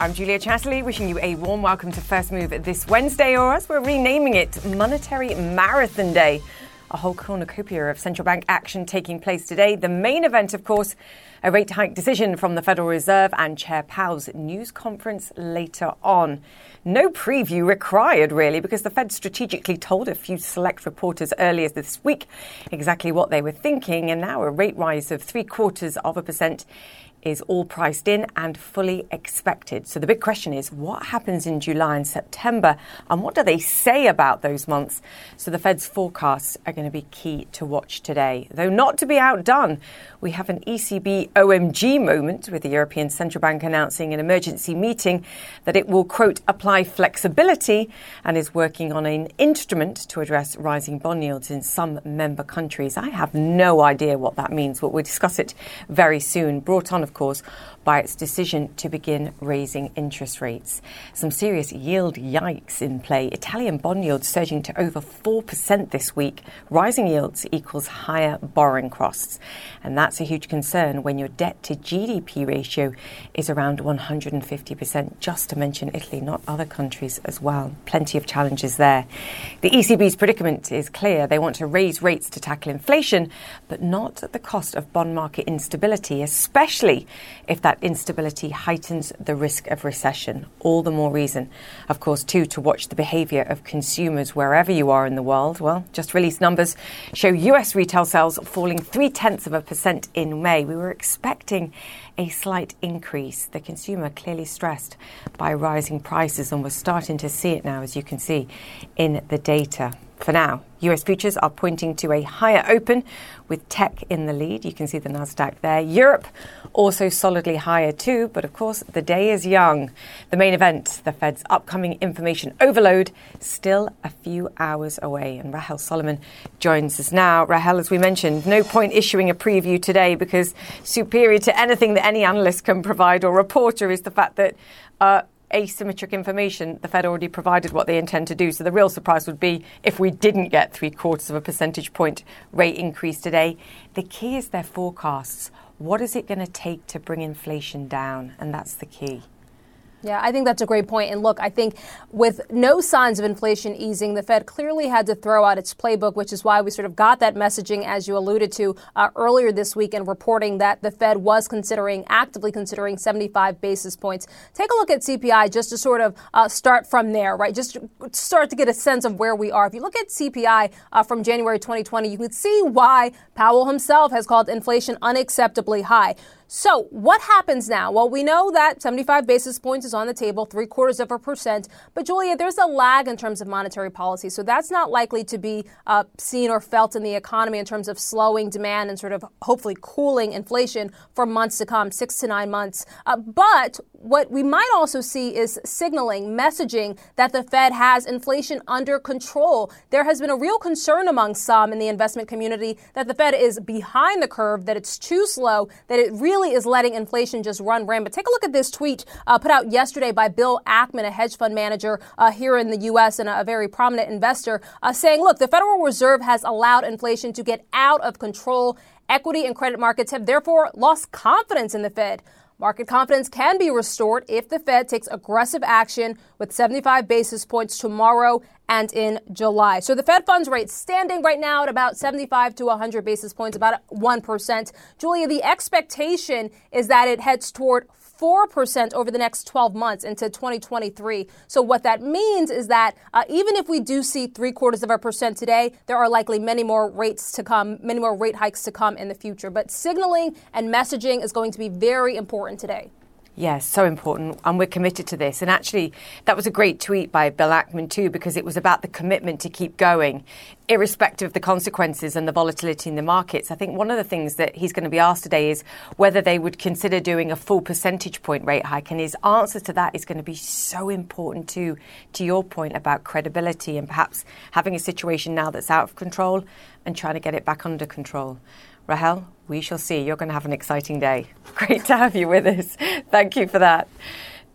I'm Julia Chatterley, wishing you a warm welcome to First Move this Wednesday, or as we're renaming it, Monetary Marathon Day. A whole cornucopia of central bank action taking place today. The main event, of course, a rate hike decision from the Federal Reserve and Chair Powell's news conference later on. No preview required, really, because the Fed strategically told a few select reporters earlier this week exactly what they were thinking, and now a rate rise of 0.75% is all priced in and fully expected. So the big question is, what happens in July and September, and what do they say about those months? So the Fed's forecasts are going to be key to watch today. Though not to be outdone, we have an ECB OMG moment with the European Central Bank announcing an emergency meeting that it will, quote, apply flexibility and is working on an instrument to address rising bond yields in some member countries. I have no idea what that means, but we'll discuss it very soon. Brought on, of course, by its decision to begin raising interest rates. Some serious yield yikes in play. Italian bond yields surging to over 4% this week. Rising yields equals higher borrowing costs. And that's a huge concern when your debt to GDP ratio is around 150%, just to mention Italy, not other countries as well. Plenty of challenges there. The ECB's predicament is clear. They want to raise rates to tackle inflation, but not at the cost of bond market instability, especially if that instability heightens the risk of recession. All the more reason, of course, too, to watch the behaviour of consumers wherever you are in the world. Well, just released numbers show US retail sales falling 0.3% in May. We were expecting a slight increase. The consumer clearly stressed by rising prices, and we're starting to see it now, as you can see in the data. For now, US futures are pointing to a higher open with tech in the lead. You can see the Nasdaq there. Europe also solidly higher too, but of course the day is young. The main event, the Fed's upcoming information overload, still a few hours away. And Rahel Solomon joins us now. Rahel, as we mentioned, no point issuing a preview today because superior to anything that any analyst can provide or reporter is the fact that asymmetric information, the Fed already provided what they intend to do. So the real surprise would be if we didn't get 0.75% rate increase today. The key is their forecasts. What is it going to take to bring inflation down? And that's the key. Yeah, I think that's a great point. And look, I think with no signs of inflation easing, the Fed clearly had to throw out its playbook, which is why we sort of got that messaging, as you alluded to earlier this week, in reporting that the Fed was actively considering 75 basis points. Take a look at CPI just to sort of start from there, right? Just to start to get a sense of where we are. If you look at CPI from January 2020, you can see why Powell himself has called inflation unacceptably high. So what happens now? Well, we know that 75 basis points is on the table, 0.75%. But, Julia, there's a lag in terms of monetary policy. So that's not likely to be seen or felt in the economy in terms of slowing demand and sort of hopefully cooling inflation for months to come, 6 to 9 months. But what we might also see is signaling, messaging that the Fed has inflation under control. There has been a real concern among some in the investment community that the Fed is behind the curve, that it's too slow, that it really is letting inflation just run rampant. Take a look at this tweet put out yesterday by Bill Ackman, a hedge fund manager here in the U.S. and a very prominent investor, saying, look, the Federal Reserve has allowed inflation to get out of control. Equity and credit markets have therefore lost confidence in the Fed. Market confidence can be restored if the Fed takes aggressive action with 75 basis points tomorrow and in July. So the Fed funds rate standing right now at about 75 to 100 basis points, about 1%. Julia, the expectation is that it heads toward 4% over the next 12 months into 2023. So what that means is that even if we do see 0.75% today, there are likely many more rates to come, many more rate hikes to come in the future. But signaling and messaging is going to be very important today. Yes, so important. And we're committed to this. And actually, that was a great tweet by Bill Ackman, too, because it was about the commitment to keep going, irrespective of the consequences and the volatility in the markets. I think one of the things that he's going to be asked today is whether they would consider doing a full 0.5% rate hike. And his answer to that is going to be so important, too, to your point about credibility and perhaps having a situation now that's out of control and trying to get it back under control. Rahel, we shall see. You're going to have an exciting day. Great to have you with us. Thank you for that.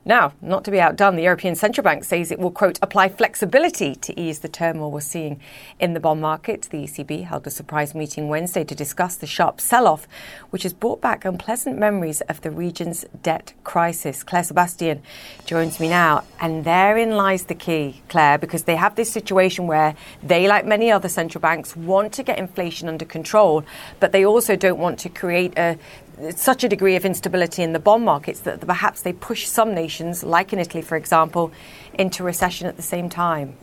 Now, not to be outdone, the European Central Bank says it will, quote, apply flexibility to ease the turmoil we're seeing in the bond market. The ECB held a surprise meeting Wednesday to discuss the sharp sell-off, which has brought back unpleasant memories of the region's debt crisis. Claire Sebastian joins me now, and therein lies the key, Claire, because they have this situation where they, like many other central banks, want to get inflation under control, but they also don't want to create such a degree of instability in the bond markets that perhaps they push some nations, like in Italy, for example, into recession at the same time.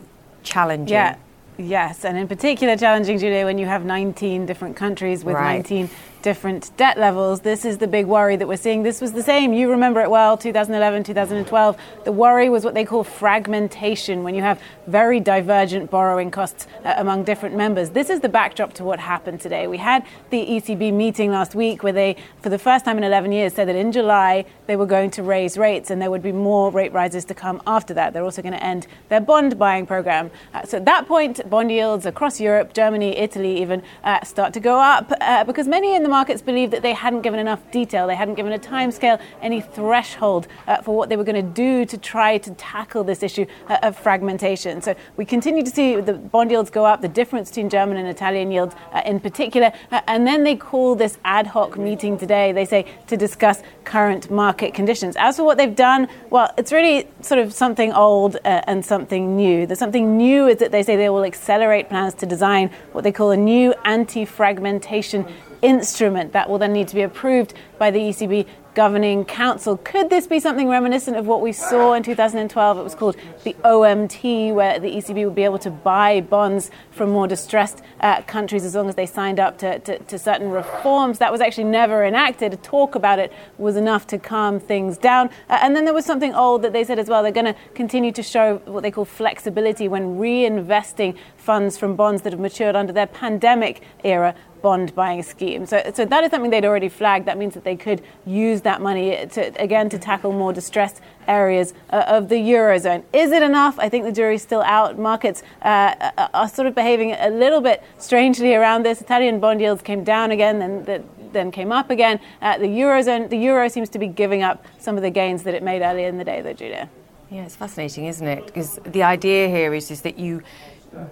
Challenging. Yeah. Yes, and in particular challenging, Julia, when you have 19 different countries with 19 different debt levels. This is the big worry that we're seeing. This was the same. You remember it well, 2011, 2012. The worry was what they call fragmentation, when you have very divergent borrowing costs among different members. This is the backdrop to what happened today. We had the ECB meeting last week where they, for the first time in 11 years, said that in July they were going to raise rates and there would be more rate rises to come after that. They're also going to end their bond buying program. So at that point, bond yields across Europe, Germany, Italy even, start to go up because many in the markets believe that they hadn't given enough detail. They hadn't given a timescale, any threshold for what they were going to do to try to tackle this issue of fragmentation. So we continue to see the bond yields go up, the difference between German and Italian yields in particular. And then they call this ad hoc meeting today, they say, to discuss current market conditions. As for what they've done, well, it's really sort of something old and something new. The something new is that they say they will accelerate plans to design what they call a new anti-fragmentation instrument that will then need to be approved by the ECB Governing Council. Could this be something reminiscent of what we saw in 2012? It was called the OMT, where the ECB would be able to buy bonds from more distressed countries as long as they signed up to certain reforms. That was actually never enacted. A talk about it was enough to calm things down. And then there was something old that they said as well. They're going to continue to show what they call flexibility when reinvesting funds from bonds that have matured under their pandemic era bond buying scheme. So that is something they'd already flagged. That means that they could use that money to tackle more distressed areas of the Eurozone. Is it enough? I think the jury's still out. Markets are sort of behaving a little bit strangely around this. Italian bond yields came down again and then came up again. The Eurozone, the Euro seems to be giving up some of the gains that it made earlier in the day though, Julia. Yeah, it's fascinating, isn't it? Because the idea here is that you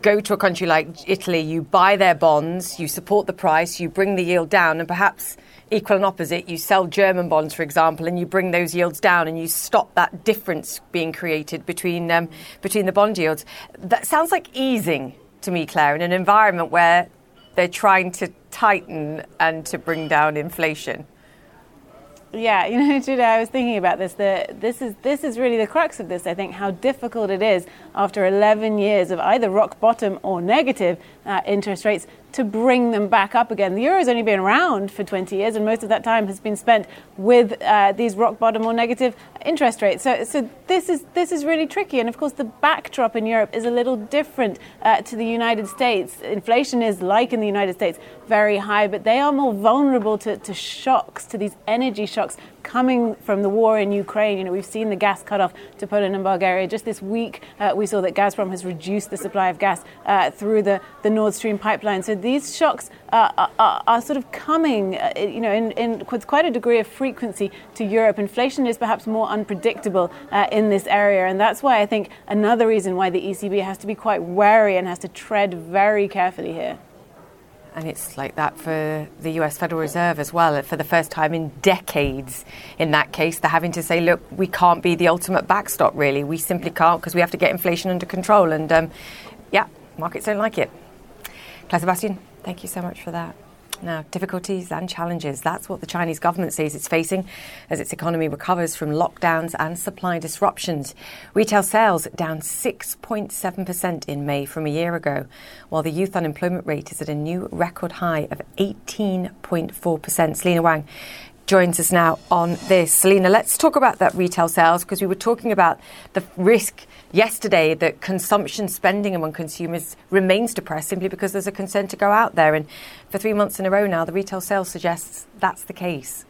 go to a country like Italy, you buy their bonds, you support the price, you bring the yield down, and perhaps equal and opposite, you sell German bonds, for example, and you bring those yields down and you stop that difference being created between the bond yields. That sounds like easing to me, Claire, in an environment where they're trying to tighten and to bring down inflation. Yeah, you know, Julia, I was thinking about this. This is really the crux of this, I think, how difficult it is after 11 years of either rock bottom or negative interest rates to bring them back up again. The euro's only been around for 20 years, and most of that time has been spent with these rock bottom or negative interest rates. So this is really tricky. And of course, the backdrop in Europe is a little different to the United States. Inflation is, like in the United States, very high, but they are more vulnerable to shocks, to these energy shocks coming from the war in Ukraine. You know, we've seen the gas cut off to Poland and Bulgaria. Just this week, we saw that Gazprom has reduced the supply of gas through the Nord Stream pipeline. So these shocks are sort of coming, with quite a degree of frequency to Europe. Inflation is perhaps more unpredictable in this area. And that's why I think another reason why the ECB has to be quite wary and has to tread very carefully here. And it's like that for the US Federal Reserve as well. For the first time in decades, in that case, they're having to say, look, we can't be the ultimate backstop, really. We simply can't because we have to get inflation under control. And, markets don't like it. Claire Sebastian, thank you so much for that. Now, difficulties and challenges. That's what the Chinese government says it's facing as its economy recovers from lockdowns and supply disruptions. Retail sales down 6.7% in May from a year ago, while the youth unemployment rate is at a new record high of 18.4%. Selina Wang joins us now on this. Selina, let's talk about that retail sales, because we were talking about the risk yesterday that consumption spending among consumers remains depressed simply because there's a concern to go out there. And for 3 months in a row now, the retail sales suggests that's the case.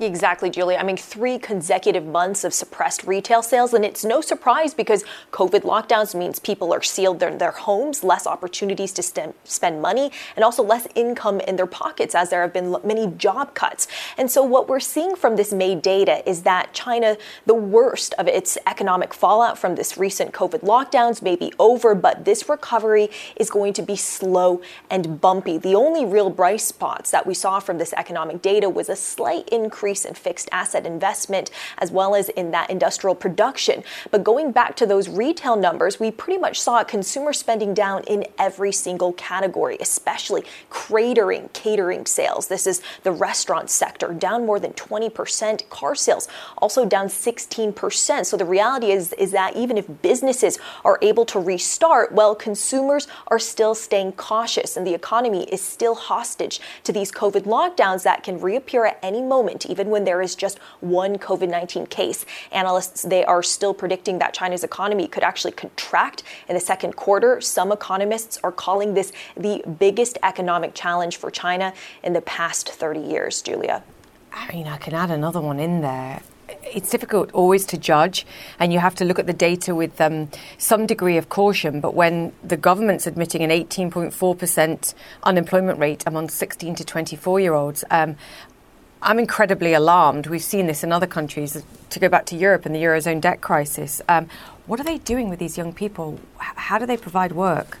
Exactly, Julia. I mean, 3 consecutive months of suppressed retail sales, and it's no surprise because COVID lockdowns means people are sealed in their homes, less opportunities to spend money, and also less income in their pockets as there have been many job cuts. And so what we're seeing from this May data is that China, the worst of its economic fallout from this recent COVID lockdowns may be over, but this recovery is going to be slow and bumpy. The only real bright spots that we saw from this economic data was a slight increase in fixed asset investment, as well as in that industrial production. But going back to those retail numbers, we pretty much saw consumer spending down in every single category, especially catering sales. This is the restaurant sector, down more than 20%, car sales also down 16%. So the reality is that even if businesses are able to restart, well, consumers are still staying cautious, and the economy is still hostage to these COVID lockdowns that can reappear at any moment, even when there is just one COVID-19 case. Analysts, they are still predicting that China's economy could actually contract in the second quarter. Some economists are calling this the biggest economic challenge for China in the past 30 years, Julia. I mean, I can add another one in there. It's difficult always to judge, and you have to look at the data with some degree of caution. But when the government's admitting an 18.4% unemployment rate among 16 to 24-year-olds, I'm incredibly alarmed. We've seen this in other countries. To go back to Europe and the Eurozone debt crisis, what are they doing with these young people? How do they provide work?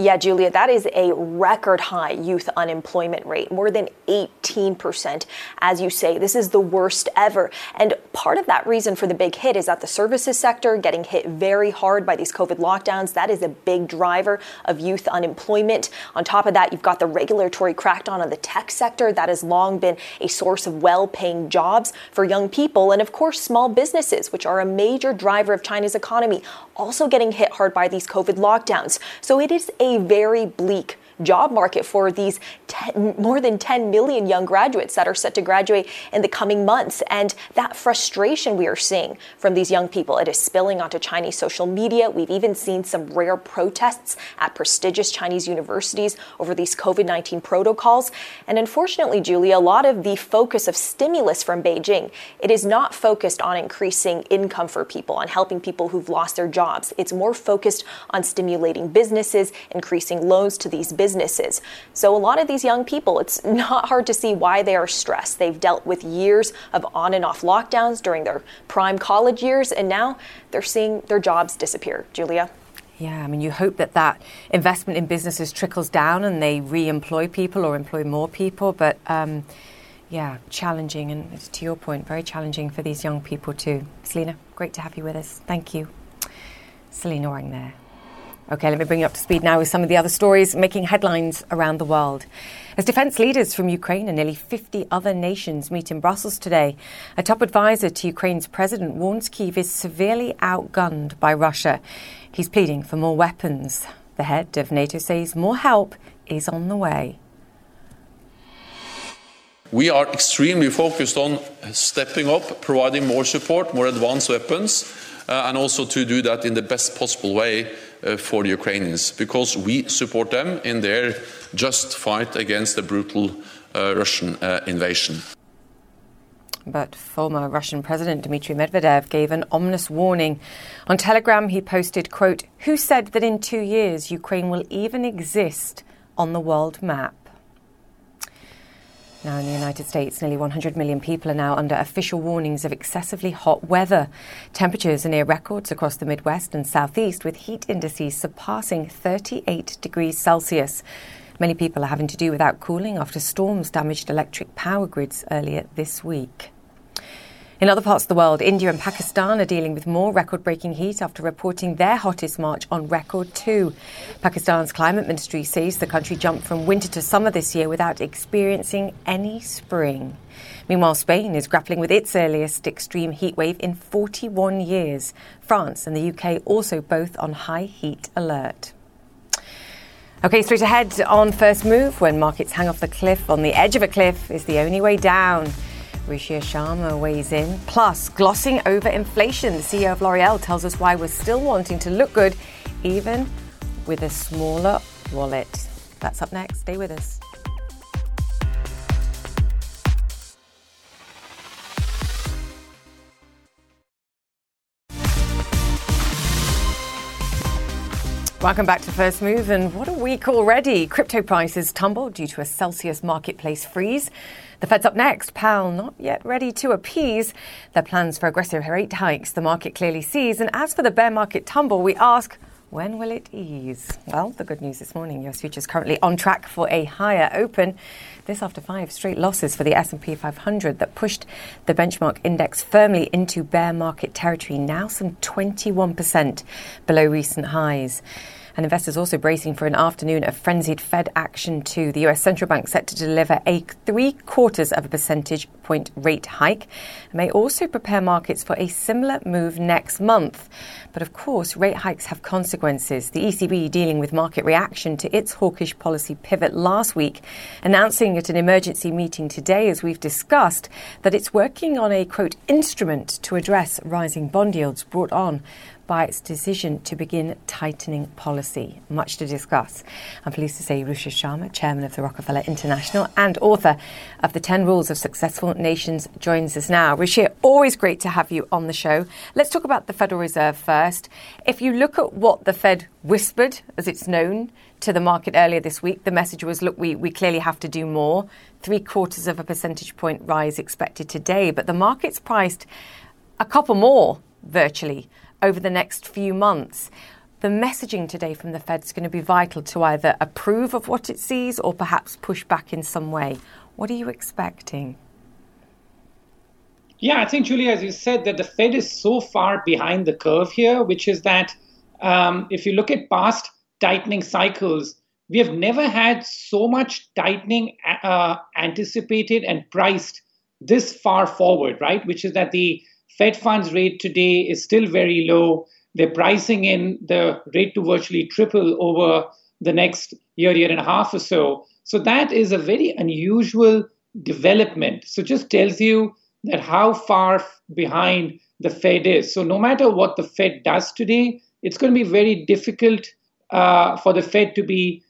Yeah, Julia, that is a record high youth unemployment rate, more than 18%. As you say, this is the worst ever. And part of that reason for the big hit is that the services sector getting hit very hard by these COVID lockdowns. That is a big driver of youth unemployment. On top of that, you've got the regulatory crackdown on the tech sector. That has long been a source of well-paying jobs for young people. And of course, small businesses, which are a major driver of China's economy, also getting hit hard by these COVID lockdowns. So it is a very bleak job market for these more than 10 million young graduates that are set to graduate in the coming months. And that frustration we are seeing from these young people, it is spilling onto Chinese social media. We've even seen some rare protests at prestigious Chinese universities over these COVID-19 protocols. And unfortunately, Julia, a lot of the focus of stimulus from Beijing, it is not focused on increasing income for people, on helping people who've lost their jobs. It's more focused on stimulating businesses, increasing loans to these businesses. So a lot of these young people, it's not hard to see why they are stressed. They've dealt with years of on and off lockdowns during their prime college years, and now they're seeing their jobs disappear. Julia? Yeah, I mean, you hope that that investment in businesses trickles down and they re-employ people or employ more people, but yeah, challenging, and it's to your point, very challenging for these young people too. Selina, great to have you with us. Thank you. Selina Wang there. OK, let me bring you up to speed now with some of the other stories making headlines around the world. As defence leaders from Ukraine and nearly 50 other nations meet in Brussels today, a top advisor to Ukraine's president warns Kyiv is severely outgunned by Russia. He's pleading for more weapons. The head of NATO says more help is on the way. We are extremely focused on stepping up, providing more support, more advanced weapons, and also to do that in the best possible way for the Ukrainians, because we support them in their just fight against the brutal Russian invasion. But former Russian President Dmitry Medvedev gave an ominous warning. On Telegram, he posted, quote, "Who said that in 2 years Ukraine will even exist on the world map?" Now in the United States, nearly 100 million people are now under official warnings of excessively hot weather. Temperatures are near records across the Midwest and Southeast, with heat indices surpassing 38 degrees Celsius. Many people are having to do without cooling after storms damaged electric power grids earlier this week. In other parts of the world, India and Pakistan are dealing with more record-breaking heat after reporting their hottest March on record too. Pakistan's climate ministry says the country jumped from winter to summer this year without experiencing any spring. Meanwhile, Spain is grappling with its earliest extreme heatwave in 41 years. France and the UK also both on high heat alert. OK, straight ahead on First Move, when markets hang off the cliff, on the edge of a cliff is the only way down. Ruchir Sharma weighs in. Plus, glossing over inflation, the CEO of L'Oreal tells us why we're still wanting to look good, even with a smaller wallet. That's up next. Stay with us. Welcome back to First Move, and what a week already. Crypto prices tumbled due to a Celsius marketplace freeze. The Fed's up next. Powell not yet ready to appease their plans for aggressive rate hikes. The market clearly sees. And as for the bear market tumble, we ask, when will it ease? Well, the good news this morning, US futures currently on track for a higher open. This after five straight losses for the S&P 500 that pushed the benchmark index firmly into bear market territory, now some 21% below recent highs. And investors also bracing for an afternoon of frenzied Fed action too. The US Central Bank set to deliver a 0.75 percentage point rate hike. It may also prepare markets for a similar move next month. But of course, rate hikes have consequences. The ECB dealing with market reaction to its hawkish policy pivot last week, announcing at an emergency meeting today, as we've discussed, that it's working on a, quote, instrument to address rising bond yields brought on by its decision to begin tightening policy. Much to discuss. I'm pleased to say Ruchir Sharma, chairman of the Rockefeller International and author of The 10 Rules of Successful Nations, joins us now. Ruchir, always great to have you on the show. Let's talk about the Federal Reserve first. If you look at what the Fed whispered, as it's known, to the market earlier this week, the message was, look, we clearly have to do more. 0.75 percentage point rise expected today. But the market's priced a couple more, virtually, over the next few months. The messaging today from the Fed is going to be vital to either approve of what it sees or perhaps push back in some way. What are you expecting? Yeah, I think, Julia, as you said, that the Fed is so far behind the curve here, which is that if you look at past tightening cycles, we have never had so much tightening anticipated and priced this far forward, right? Which is that the Fed funds rate today is still very low. They're pricing in the rate to virtually triple over the next year, year and a half or so. So that is a very unusual development. So just tells you that how far behind the Fed is. So no matter what the Fed does today, it's going to be very difficult for the Fed to be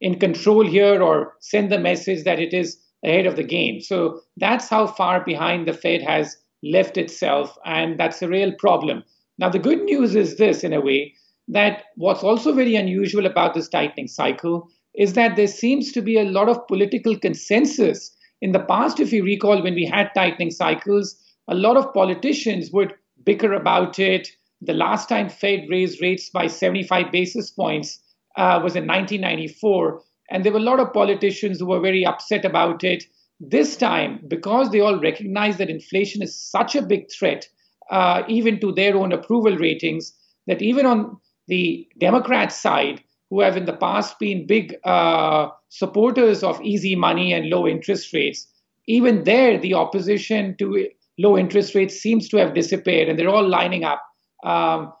in control here or send the message that it is ahead of the game. So that's how far behind the Fed has left itself, and that's a real problem. Now, the good news is this, in a way, that what's also very unusual about this tightening cycle is that there seems to be a lot of political consensus. In the past, if you recall, when we had tightening cycles, a lot of politicians would bicker about it. The last time Fed raised rates by 75 basis points was in 1994. And there were a lot of politicians who were very upset about it. This time, because they all recognize that inflation is such a big threat, even to their own approval ratings, that even on the Democrat side, who have in the past been big supporters of easy money and low interest rates, even there, the opposition to low interest rates seems to have disappeared. And they're all lining up,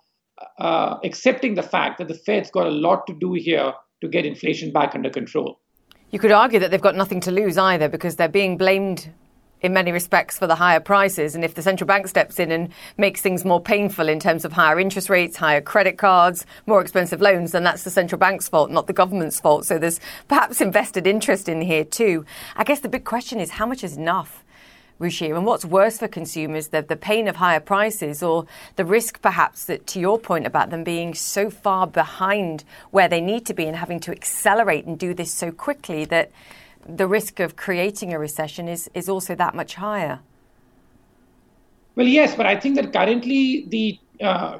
accepting the fact that the Fed's got a lot to do here to get inflation back under control. You could argue that they've got nothing to lose either, because they're being blamed in many respects for the higher prices. And if the central bank steps in and makes things more painful in terms of higher interest rates, higher credit cards, more expensive loans, then that's the central bank's fault, not the government's fault. So there's perhaps invested interest in here too. I guess the big question is, how much is enough, Ruchir? And what's worse for consumers, the pain of higher prices or the risk, perhaps, that to your point about them being so far behind where they need to be and having to accelerate and do this so quickly that the risk of creating a recession is also that much higher? Well, yes, but I think that currently the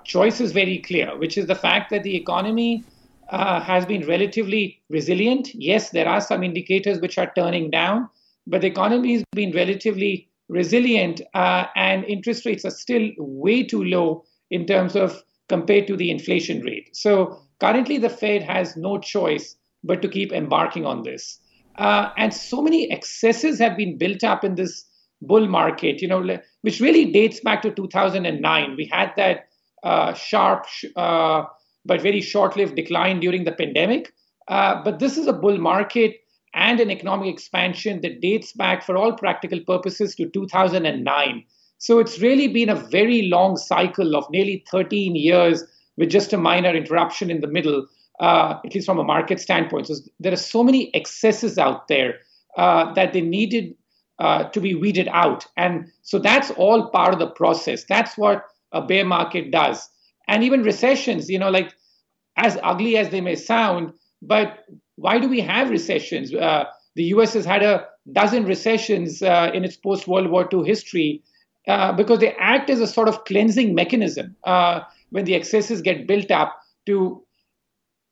choice is very clear, which is the fact that the economy has been relatively resilient. Yes, there are some indicators which are turning down, but the economy has been relatively resilient and interest rates are still way too low in terms of compared to the inflation rate. So currently the Fed has no choice but to keep embarking on this. And so many excesses have been built up in this bull market, you know, which really dates back to 2009. We had that sharp but very short-lived decline during the pandemic. But this is a bull market and an economic expansion that dates back, for all practical purposes, to 2009. So it's really been a very long cycle of nearly 13 years with just a minor interruption in the middle. at least from a market standpoint. So there are so many excesses out there that they needed to be weeded out. And so that's all part of the process. That's what a bear market does. And even recessions, you know, like as ugly as they may sound, but why do we have recessions? The US has had a dozen recessions in its post-World War II history because they act as a sort of cleansing mechanism when the excesses get built up to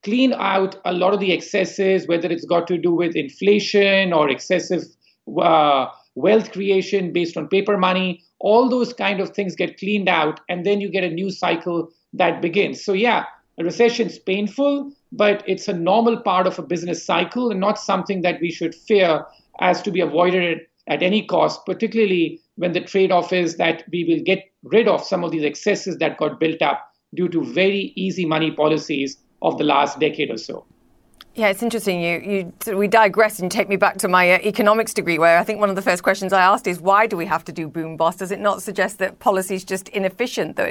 clean out a lot of the excesses, whether it's got to do with inflation or excessive wealth creation based on paper money. All those kind of things get cleaned out, and then you get a new cycle that begins. So yeah, a recession's painful, but it's a normal part of a business cycle and not something that we should fear as to be avoided at any cost, particularly when the trade-off is that we will get rid of some of these excesses that got built up due to very easy money policies of the last decade or so. Yeah, it's interesting. We digress and take me back to my economics degree, where I think one of the first questions I asked is, why do we have to do boom bust? Does it not suggest that policy is just inefficient, that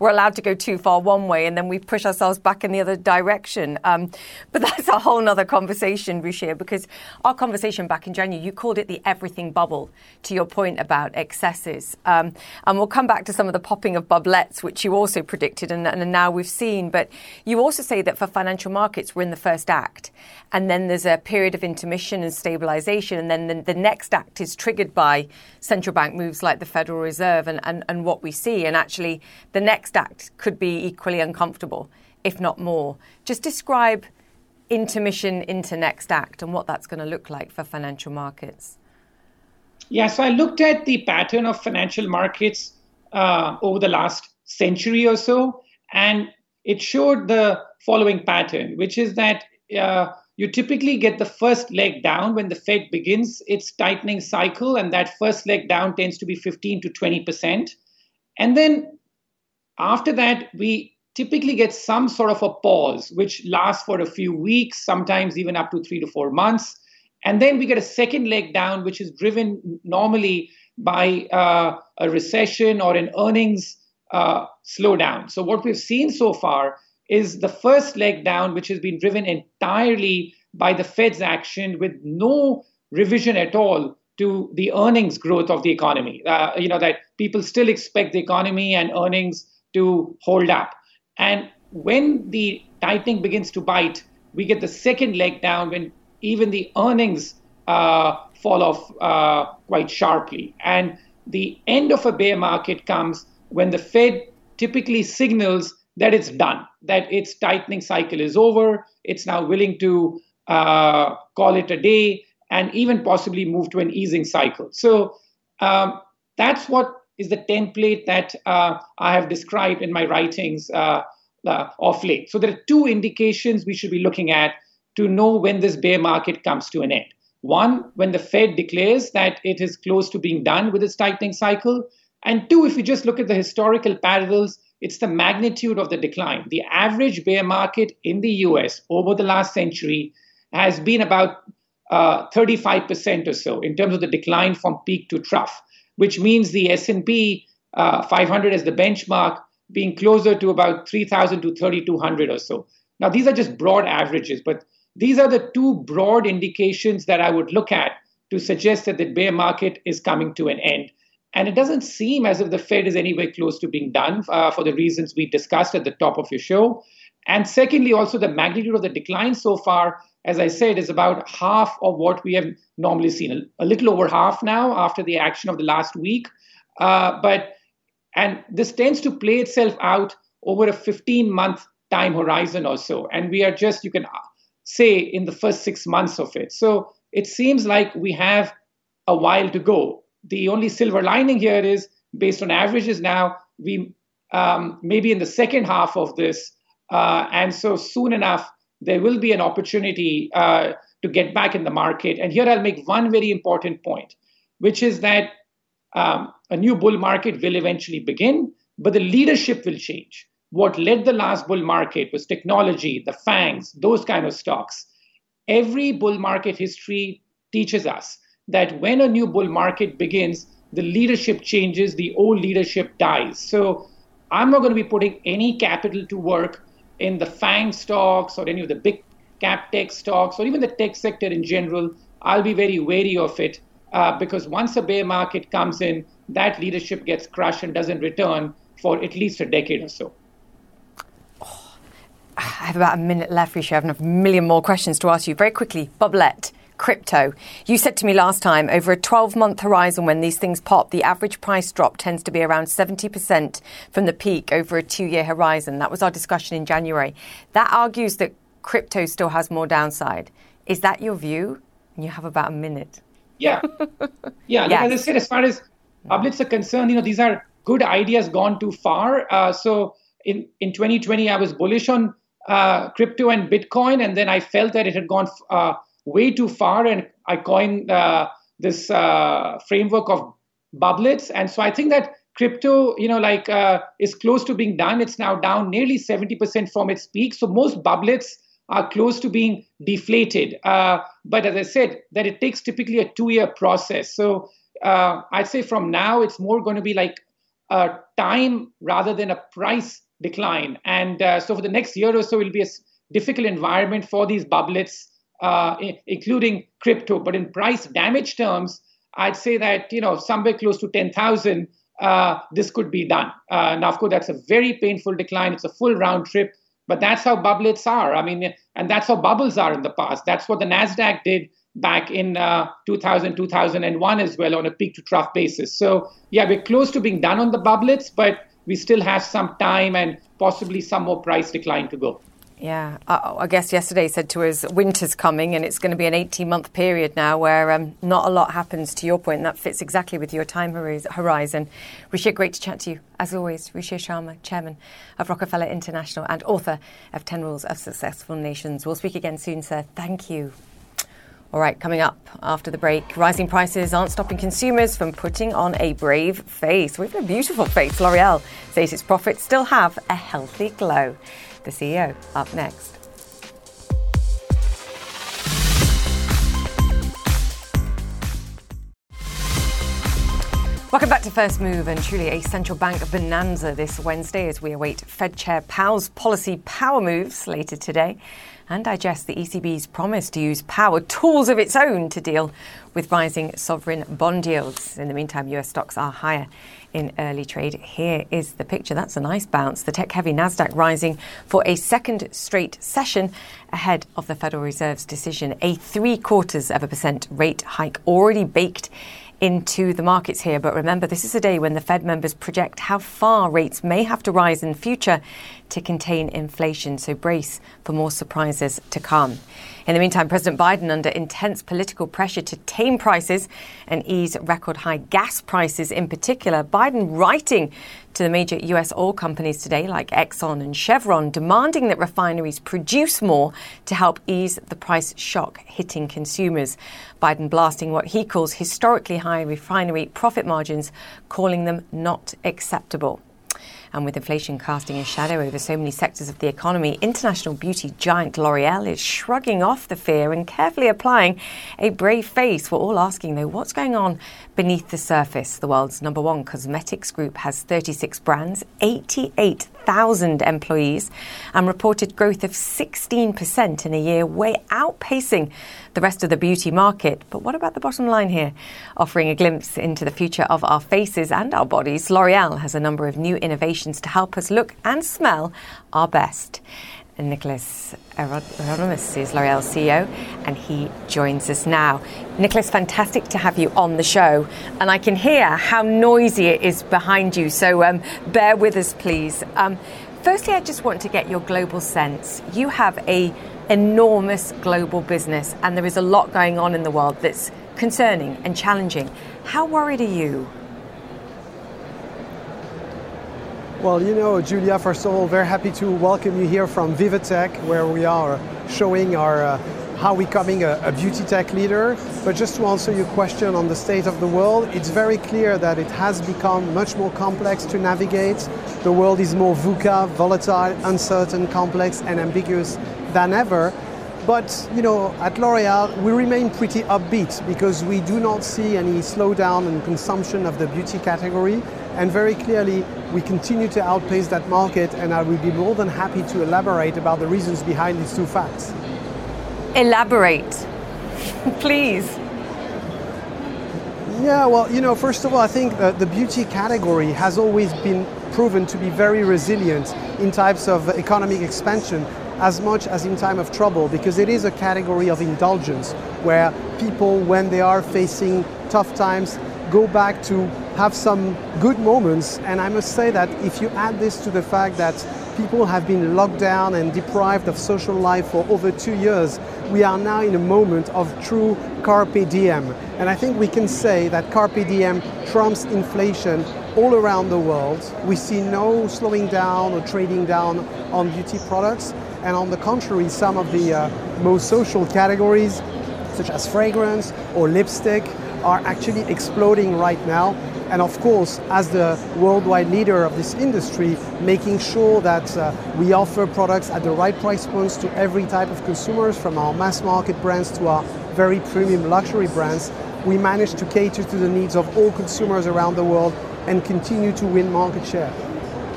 we're allowed to go too far one way and then we push ourselves back in the other direction? But that's a whole other conversation, Ruchir, because our conversation back in January, you called it the everything bubble, to your point about excesses. And we'll come back to some of the popping of bublets, which you also predicted and now we've seen. But you also say that for financial markets, we're in the first act. And then there's a period of intermission and stabilization. And then the next act is triggered by central bank moves like the Federal Reserve and what we see. And actually, the next act could be equally uncomfortable, if not more. Just describe intermission into next act and what that's going to look like for financial markets. Yeah, so I looked at the pattern of financial markets over the last century or so. And it showed the following pattern, which is that you typically get the first leg down when the Fed begins its tightening cycle, and that first leg down tends to be 15% to 20%. And then after that, we typically get some sort of a pause, which lasts for a few weeks, sometimes even up to 3 to 4 months. And then we get a second leg down, which is driven normally by a recession or an earnings slowdown. So what we've seen so far is the first leg down, which has been driven entirely by the Fed's action with no revision at all to the earnings growth of the economy. You know, that people still expect the economy and earnings to hold up. And when the tightening begins to bite, we get the second leg down when even the earnings fall off quite sharply. And the end of a bear market comes when the Fed typically signals that it's done, that its tightening cycle is over, it's now willing to call it a day, and even possibly move to an easing cycle. So that's what is the template that I have described in my writings of late. So there are two indications we should be looking at to know when this bear market comes to an end. One, when the Fed declares that it is close to being done with its tightening cycle. And two, if you just look at the historical parallels, it's the magnitude of the decline. The average bear market in the US over the last century has been about 35% or so in terms of the decline from peak to trough, which means the S&P 500 as the benchmark being closer to about 3,000 to 3,200 or so. Now, these are just broad averages, but these are the two broad indications that I would look at to suggest that the bear market is coming to an end. And it doesn't seem as if the Fed is anywhere close to being done for the reasons we discussed at the top of your show. And secondly, also the magnitude of the decline so far, as I said, is about half of what we have normally seen, a little over half now after the action of the last week. And this tends to play itself out over a 15-month time horizon or so. And we are just, you can say, in the first 6 months of it. So it seems like we have a while to go. The only silver lining here is, based on averages now, we may be in the second half of this. And so soon enough, there will be an opportunity to get back in the market. And here I'll make one very important point, which is that a new bull market will eventually begin, but the leadership will change. What led the last bull market was technology, the FANGs, those kind of stocks. Every bull market history teaches us that when a new bull market begins, the leadership changes, the old leadership dies. So I'm not going to be putting any capital to work in the FANG stocks or any of the big cap tech stocks or even the tech sector in general, I'll be very wary of it because once a bear market comes in, that leadership gets crushed and doesn't return for at least a decade or so. Oh, I have about a minute left, Ruchir. I have a million more questions to ask you. Very quickly, Boblette, crypto. You said to me last time, over a 12-month horizon when these things pop, the average price drop tends to be around 70% from the peak over a two-year horizon. That was our discussion in January. That argues that crypto still has more downside. Is that your view? You have about a minute. Yeah. Yes. Like, as I said, as far as publics are concerned, these are good ideas gone too far. So in 2020, I was bullish on crypto and Bitcoin, and then I felt that it had gone way too far, and I coined this framework of bubblets. And so I think that crypto, is close to being done. It's now down nearly 70% from its peak. So most bubblets are close to being deflated. But as I said, that it takes typically a two-year process. So I'd say from now, it's more going to be like a time rather than a price decline. And so for the next year or so, it'll be a difficult environment for these bubblets, including crypto. But in price damage terms, I'd say that, somewhere close to 10,000, this could be done. Now, of course, that's a very painful decline. It's a full round trip. But that's how bubblets are. I mean, and that's how bubbles are in the past. That's what the Nasdaq did back in 2000, 2001 as well on a peak to trough basis. So, yeah, we're close to being done on the bubblets, but we still have some time and possibly some more price decline to go. Yeah, I guess yesterday said to us winter's coming and it's going to be an 18-month period now where not a lot happens, to your point, and that fits exactly with your time horizon. Ruchir, great to chat to you. As always, Ruchir Sharma, Chairman of Rockefeller International and author of 10 Rules of Successful Nations. We'll speak again soon, sir. Thank you. All right, coming up after the break, rising prices aren't stopping consumers from putting on a brave face. We've got a beautiful face. L'Oreal says its profits still have a healthy glow. The CEO, up next. Welcome back to First Move, and truly a central bank bonanza this Wednesday as we await Fed Chair Powell's policy power moves later today and digest the ECB's promise to use power tools of its own to deal with rising sovereign bond yields. In the meantime, US stocks are higher in early trade. Here is the picture. That's a nice bounce. The tech-heavy Nasdaq rising for a second straight session ahead of the Federal Reserve's decision. A 0.75% rate hike already baked into the markets here. But remember, this is a day when the Fed members project how far rates may have to rise in the future to contain inflation. So brace for more surprises to come. In the meantime, President Biden, under intense political pressure to tame prices and ease record high gas prices in particular, Biden writing to the major US oil companies today like Exxon and Chevron, demanding that refineries produce more to help ease the price shock hitting consumers. Biden blasting what he calls historically high refinery profit margins, calling them not acceptable. And with inflation casting a shadow over so many sectors of the economy, international beauty giant L'Oreal is shrugging off the fear and carefully applying a brave face. We're all asking, though, what's going on beneath the surface? The world's number one cosmetics group has 36 brands, 88,000 employees, and reported growth of 16% in a year, way outpacing the rest of the beauty market. But what about the bottom line here? Offering a glimpse into the future of our faces and our bodies, L'Oreal has a number of new innovations to help us look and smell our best. And Nicolas Hieronimus is L'Oreal CEO, and he joins us now. Nicolas, fantastic to have you on the show. And I can hear how noisy it is behind you, so bear with us, please. Firstly, I just want to get your global sense. You have an enormous global business, and there is a lot going on in the world that's concerning and challenging. How worried are you? Well, Julia, first of all, very happy to welcome you here from VivaTech, where we are showing our how we're becoming a beauty tech leader. But just to answer your question on the state of the world, it's very clear that it has become much more complex to navigate. The world is more VUCA, volatile, uncertain, complex, and ambiguous than ever. But, at L'Oréal, we remain pretty upbeat because we do not see any slowdown in consumption of the beauty category. And very clearly, we continue to outpace that market, and I would be more than happy to elaborate about the reasons behind these two facts. Elaborate, please. Yeah, well, you know, first of all, I think the beauty category has always been proven to be very resilient in types of economic expansion as much as in time of trouble, because it is a category of indulgence where people, when they are facing tough times, go back to have some good moments. And I must say that if you add this to the fact that people have been locked down and deprived of social life for over 2 years, we are now in a moment of true carpe diem. And I think we can say that carpe diem trumps inflation all around the world. We see no slowing down or trading down on beauty products. And on the contrary, some of the most social categories, such as fragrance or lipstick, are actually exploding right now. And of course, as the worldwide leader of this industry, making sure that we offer products at the right price points to every type of consumers, from our mass market brands to our very premium luxury brands, we manage to cater to the needs of all consumers around the world and continue to win market share.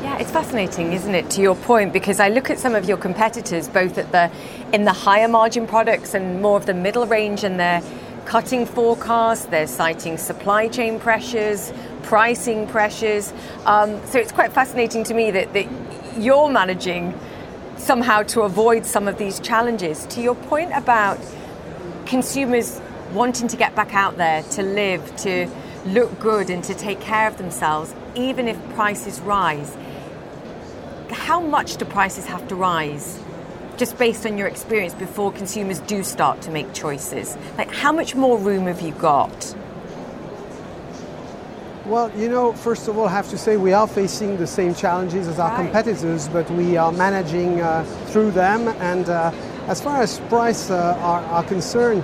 Yeah, it's fascinating, isn't it, to your point, because I look at some of your competitors, both at in the higher margin products and more of the middle range, and they're cutting forecasts, they're citing supply chain pressures, pricing pressures. So it's quite fascinating to me that you're managing somehow to avoid some of these challenges. To your point about consumers wanting to get back out there, to live, to look good and to take care of themselves, even if prices rise, how much do prices have to rise? Just based on your experience, before consumers do start to make choices, like how much more room have you got? Well, you know, first of all, I have to say we are facing the same challenges as our competitors, but we are managing through them. And as far as price are concerned,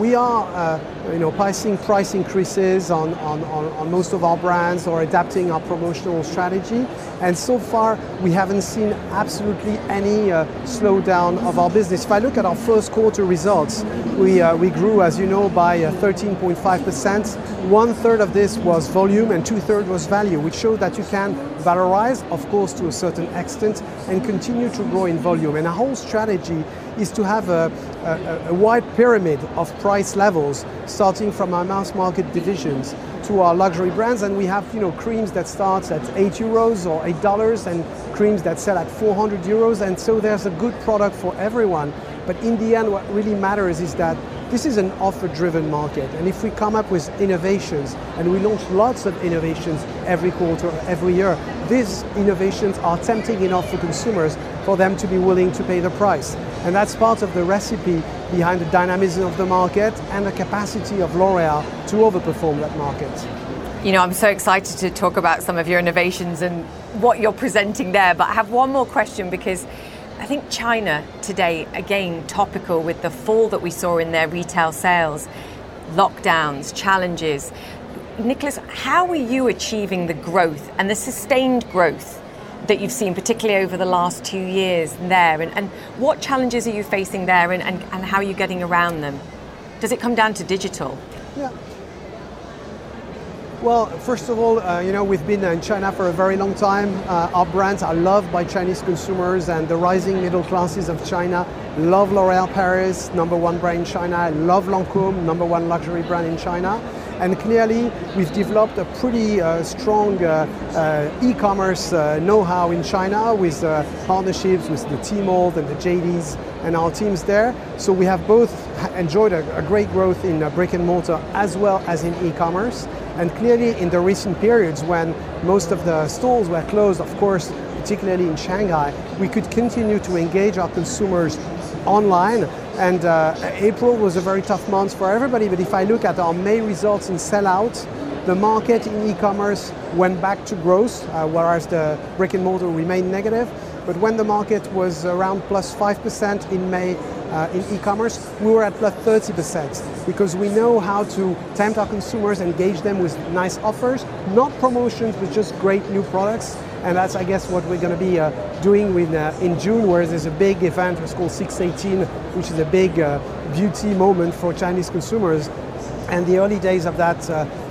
we are, passing price increases on most of our brands or adapting our promotional strategy. And so far, we haven't seen absolutely any slowdown of our business. If I look at our first quarter results, we grew, as you know, by 13.5%. One-third of this was volume and two-thirds was value, which showed that you can valorize, of course, to a certain extent, and continue to grow in volume. And our whole strategy is to have a wide pyramid of price levels, starting from our mass market divisions to our luxury brands. And we have, creams that start at €8 or $8 and creams that sell at €400. And so there's a good product for everyone. But in the end, what really matters is that this is an offer-driven market. And if we come up with innovations, and we launch lots of innovations every quarter, every year, these innovations are tempting enough for consumers for them to be willing to pay the price. And that's part of the recipe behind the dynamism of the market and the capacity of L'Oreal to overperform that market. You know, I'm so excited to talk about some of your innovations and what you're presenting there. But I have one more question, because I think China today, again, topical with the fall that we saw in their retail sales, lockdowns, challenges. Nicolas, how are you achieving the growth and the sustained growth that you've seen, particularly over the last 2 years there? And what challenges are you facing there, and how are you getting around them? Does it come down to digital? Yeah. Well, first of all, we've been in China for a very long time. Our brands are loved by Chinese consumers, and the rising middle classes of China love L'Oréal Paris, number one brand in China, love Lancôme, number one luxury brand in China. And clearly, we've developed a pretty strong e-commerce know-how in China, with partnerships with the Tmall and the JDs and our teams there. So we have both enjoyed a great growth in brick and mortar as well as in e-commerce. And clearly, in the recent periods when most of the stores were closed, of course, particularly in Shanghai, we could continue to engage our consumers online. And April was a very tough month for everybody. But if I look at our May results in sellouts, the market in e-commerce went back to growth, whereas the brick and mortar remained negative. But when the market was around plus 5% in May in e-commerce, we were at plus 30%, because we know how to tempt our consumers, engage them with nice offers, not promotions, but just great new products. And that's, I guess, what we're going to be doing in June, where there's a big event, it's called 618, which is a big beauty moment for Chinese consumers. And the early days of that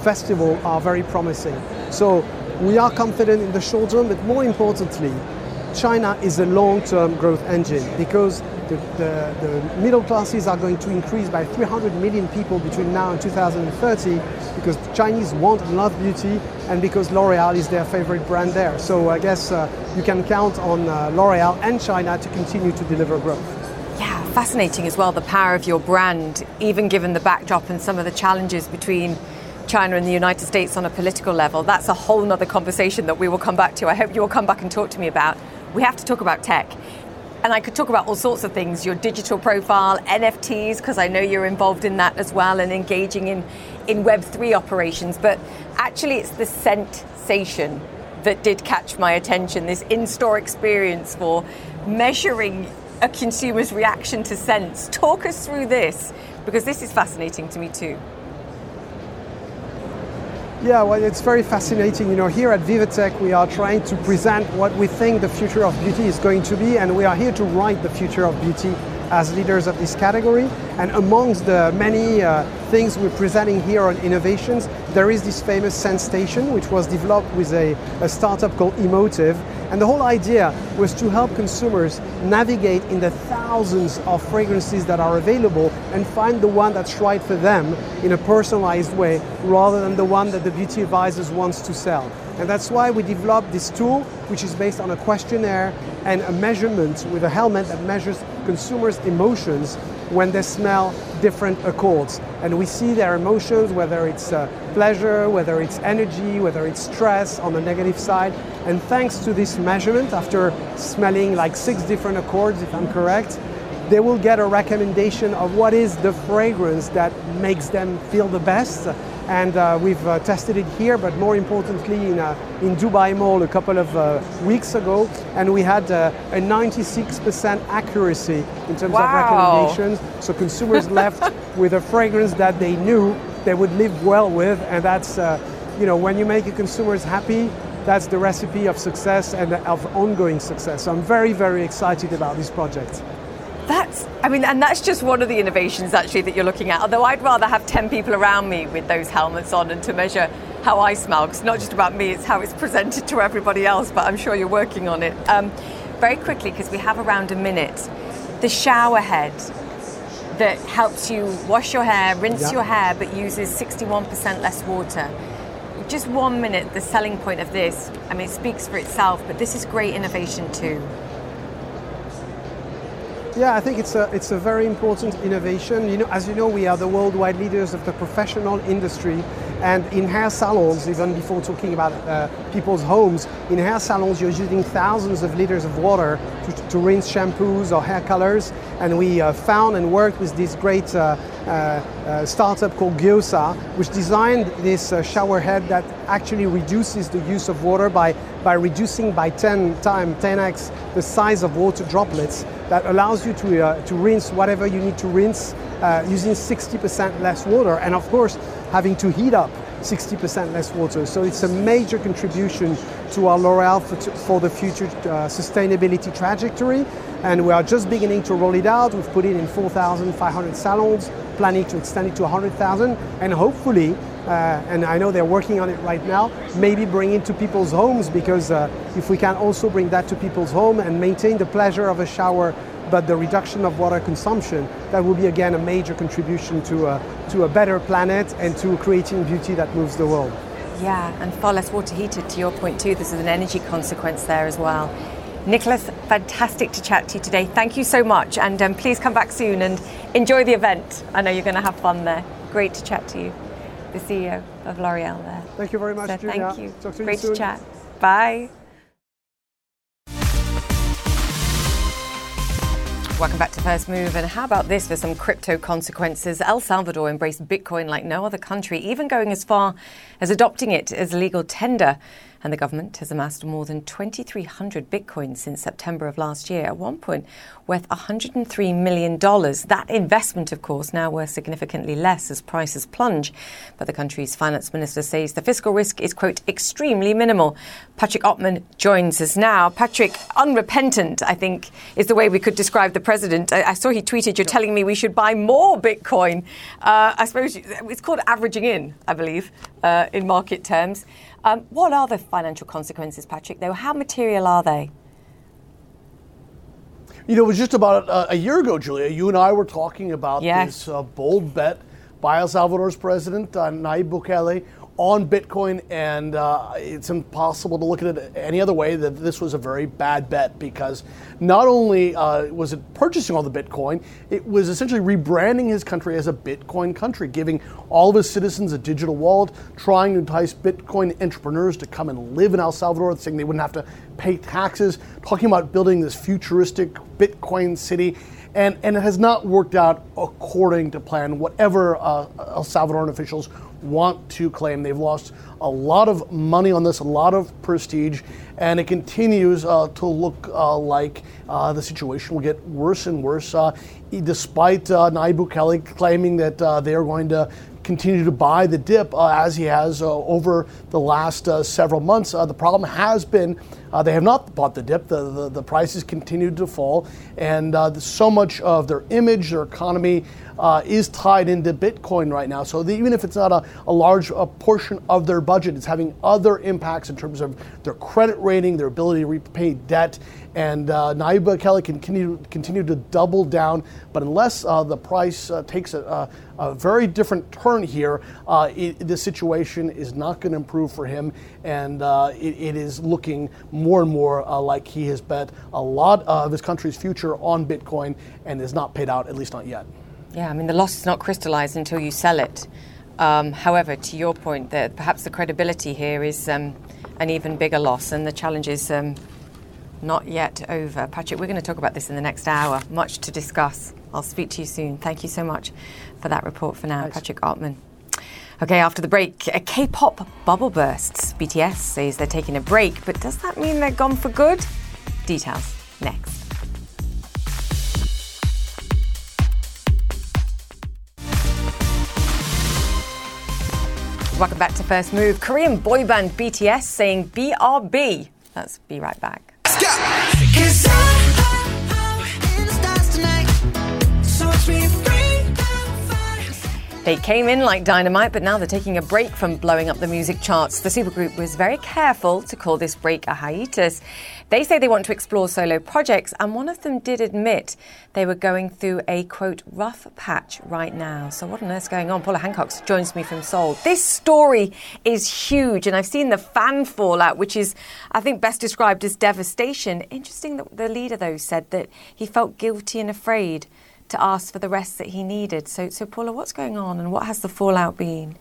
festival are very promising. So We are confident in the short term, but more importantly, China is a long-term growth engine because the middle classes are going to increase by 300 million people between now and 2030 because the Chinese want and love beauty and because L'Oreal is their favorite brand there. So I guess you can count on L'Oreal and China to continue to deliver growth. Yeah, fascinating as well, the power of your brand, even given the backdrop and some of the challenges between China and the United States on a political level. That's a whole other conversation that we will come back to. I hope you'll come back and talk to me about. We have to talk about tech. And I could talk about all sorts of things, your digital profile, NFTs, because I know you're involved in that as well and engaging in Web3 operations. But actually, it's the sensation that did catch my attention, this in-store experience for measuring a consumer's reaction to scents. Talk us through this, because this is fascinating to me too. Yeah, well, it's very fascinating. You know, here at VivaTech, we are trying to present what we think the future of beauty is going to be, and we are here to write the future of beauty as leaders of this category. And amongst the many things we're presenting here on innovations, there is this famous scent station, which was developed with a startup called Emotive. And the whole idea was to help consumers navigate in the thousands of fragrances that are available and find the one that's right for them in a personalized way rather than the one that the beauty advisors wants to sell. And that's why we developed this tool, which is based on a questionnaire and a measurement with a helmet that measures consumers' emotions when they smell different accords. And we see their emotions, whether it's pleasure, whether it's energy, whether it's stress on the negative side. And thanks to this measurement, after smelling like 6 different accords, if I'm correct, they will get a recommendation of what is the fragrance that makes them feel the best. And we've tested it here, but more importantly in Dubai Mall a couple of weeks ago, and we had a 96% accuracy in terms of recommendations. So consumers left with a fragrance that they knew they would live well with, and that's, you know, when you make your consumers happy, that's the recipe of success and of ongoing success. So I'm very, very excited about this project. And that's just one of the innovations actually that you're looking at. Although I'd rather have 10 people around me with those helmets on and to measure how I smell. Because it's not just about me, it's how it's presented to everybody else, but I'm sure you're working on it. Very quickly, because we have around a minute, the shower head that helps you wash your hair, rinse your hair, but uses 61% less water. Just 1 minute, the selling point of this, I mean, it speaks for itself, but this is great innovation too. Yeah, I think it's a very important innovation. You know, as you know, we are the worldwide leaders of the professional industry, and in hair salons, even before talking about people's homes, in hair salons you're using thousands of liters of water to rinse shampoos or hair colors. And we found and worked with this great startup called Gyosa, which designed this shower head that actually reduces the use of water by reducing by 10x the size of water droplets, that allows you to rinse whatever you need to rinse using 60% less water, and of course having to heat up 60% less water. So it's a major contribution to our L'Oreal for the future sustainability trajectory, and we are just beginning to roll it out. We've put it in 4,500 salons, planning to extend it to 100,000, and hopefully, and I know they're working on it right now, maybe bring it to people's homes, because if we can also bring that to people's home and maintain the pleasure of a shower, but the reduction of water consumption, that will be again a major contribution to a better planet and to creating beauty that moves the world. Yeah, and far less water heated, to your point too. This is an energy consequence there as well. Nicolas, fantastic to chat to you today. Thank you so much, and please come back soon and enjoy the event. I know you're going to have fun there. Great to chat to you. The CEO of L'Oreal there. Thank you very much, Julia. Thank you. Talk to you Great soon. To chat. Bye. Welcome back to First Move. And how about this for some crypto consequences? El Salvador embraced Bitcoin like no other country, even going as far as adopting it as legal tender. And the government has amassed more than 2,300 Bitcoin since September of last year, at one point worth $103 million. That investment, of course, now worth significantly less as prices plunge. But the country's finance minister says the fiscal risk is, quote, extremely minimal. Patrick Ottman joins us now. Patrick, unrepentant, I think, is the way we could describe the president. I saw he tweeted, you're telling me we should buy more Bitcoin. I suppose it's called averaging in, I believe, in market terms. What are the financial consequences, Patrick, though? How material are they? You know, it was just about a year ago, Julia, you and I were talking about this bold bet by El Salvador's president, Nayib Bukele, on Bitcoin, and it's impossible to look at it any other way that this was a very bad bet, because not only was it purchasing all the Bitcoin, it was essentially rebranding his country as a Bitcoin country, giving all of his citizens a digital wallet, trying to entice Bitcoin entrepreneurs to come and live in El Salvador, saying they wouldn't have to pay taxes, talking about building this futuristic Bitcoin city. And it has not worked out according to plan, whatever El Salvadoran officials want to claim. They've lost a lot of money on this, a lot of prestige, and it continues to look like the situation will get worse and worse, despite Nayib Bukele claiming that they are going to continue to buy the dip as he has over the last several months. The problem has been they have not bought the dip. The prices continued to fall, and so much of their image, their economy is tied into Bitcoin right now. So even if it's not a large portion of their budget, it's having other impacts in terms of their credit rating, their ability to repay debt. And Nayib Bukele can continue to double down, but unless the price takes a very different turn here, the situation is not going to improve for him, and it is looking more and more like he has bet a lot of his country's future on Bitcoin and is not paid out, at least not yet. Yeah, I mean, the loss is not crystallized until you sell it. However, to your point, that perhaps the credibility here is an even bigger loss, and the challenge is not yet over. Patrick, we're going to talk about this in the next hour. Much to discuss. I'll speak to you soon. Thank you so much for that report for now. Thanks. Patrick Artman. Okay, after the break, a K-pop bubble bursts. BTS says they're taking a break, but does that mean they're gone for good? Details next. Welcome back to First Move. Korean boy band BTS saying BRB. Let's be right back. They came in like dynamite, but now they're taking a break from blowing up the music charts. The supergroup was very careful to call this break a hiatus. They say they want to explore solo projects, and one of them did admit they were going through a, quote, rough patch right now. So what on earth's going on? Paula Hancock joins me from Seoul. This story is huge, and I've seen the fan fallout, which is, I think, best described as devastation. Interesting that the leader, though, said that he felt guilty and afraid to ask for the rest that he needed. So Paula, what's going on and what has the fallout been?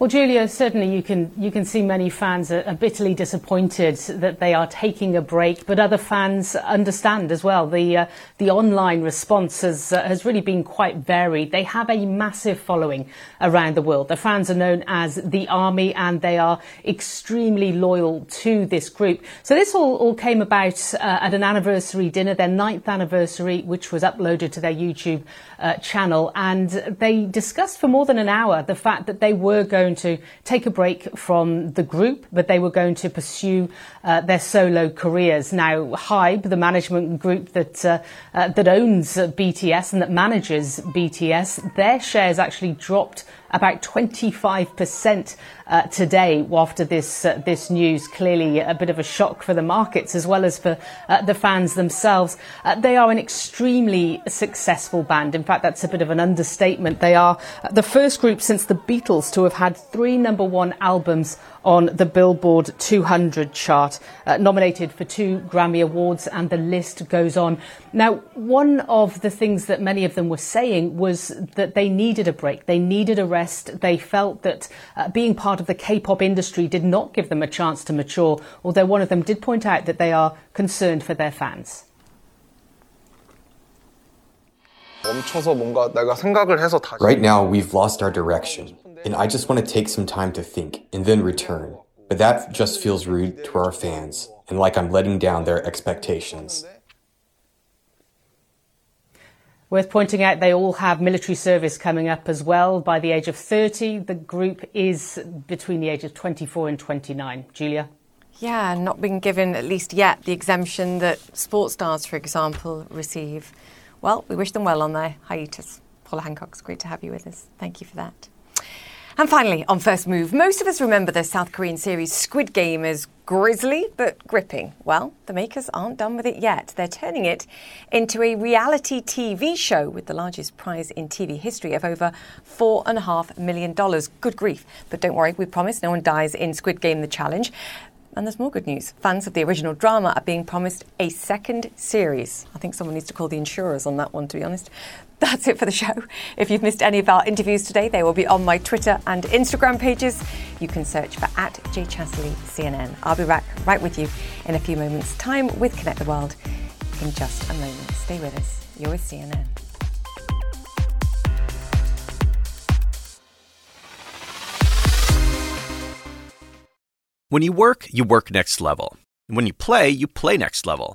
Well, Julia, certainly you can see many fans are bitterly disappointed that they are taking a break, but other fans understand as well. The online response has really been quite varied. They have a massive following around the world. The fans are known as the Army, and they are extremely loyal to this group. So this all came about at an anniversary dinner, their 9th anniversary, which was uploaded to their YouTube channel, and they discussed for more than an hour the fact that they were going to take a break from the group, but they were going to pursue their solo careers. Now, HYBE, the management group that owns BTS and that manages BTS, their shares actually dropped about 25% today after this news. Clearly a bit of a shock for the markets as well as for the fans themselves. They are an extremely successful band. In fact, that's a bit of an understatement. They are the first group since the Beatles to have had 3 number 1 albums on the Billboard 200 chart, nominated for 2 Grammy Awards, and the list goes on. Now, one of the things that many of them were saying was that they needed a break. They needed a rest. They felt that being part of the K-pop industry did not give them a chance to mature, although one of them did point out that they are concerned for their fans. Right now, we've lost our direction, and I just want to take some time to think and then return. But that just feels rude to our fans and like I'm letting down their expectations. Worth pointing out, they all have military service coming up as well. By the age of 30, the group is between the age of 24 and 29. Julia? Yeah, not been given, at least yet, the exemption that sports stars, for example, receive. Well, we wish them well on their hiatus. Paula Hancock, it's great to have you with us. Thank you for that. And finally, on First Move, most of us remember the South Korean series Squid Game as grisly but gripping. Well, the makers aren't done with it yet. They're turning it into a reality TV show with the largest prize in TV history of over $4.5 million. Good grief. But don't worry, we promise no one dies in Squid Game the Challenge. And there's more good news. Fans of the original drama are being promised a second series. I think someone needs to call the insurers on that one, to be honest. That's it for the show. If you've missed any of our interviews today, they will be on my Twitter and Instagram pages. You can search for @JChatterleyCNN. I'll be back right with you in a few moments' time with Connect the World in just a moment. Stay with us. You're with CNN. When you work next level. And when you play next level.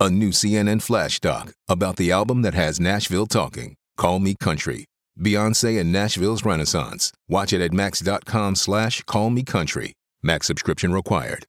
a new CNN flash doc about the album that has Nashville talking, Call Me Country, Beyonce and Nashville's Renaissance. Watch it at max.com/callmecountry. Max subscription required.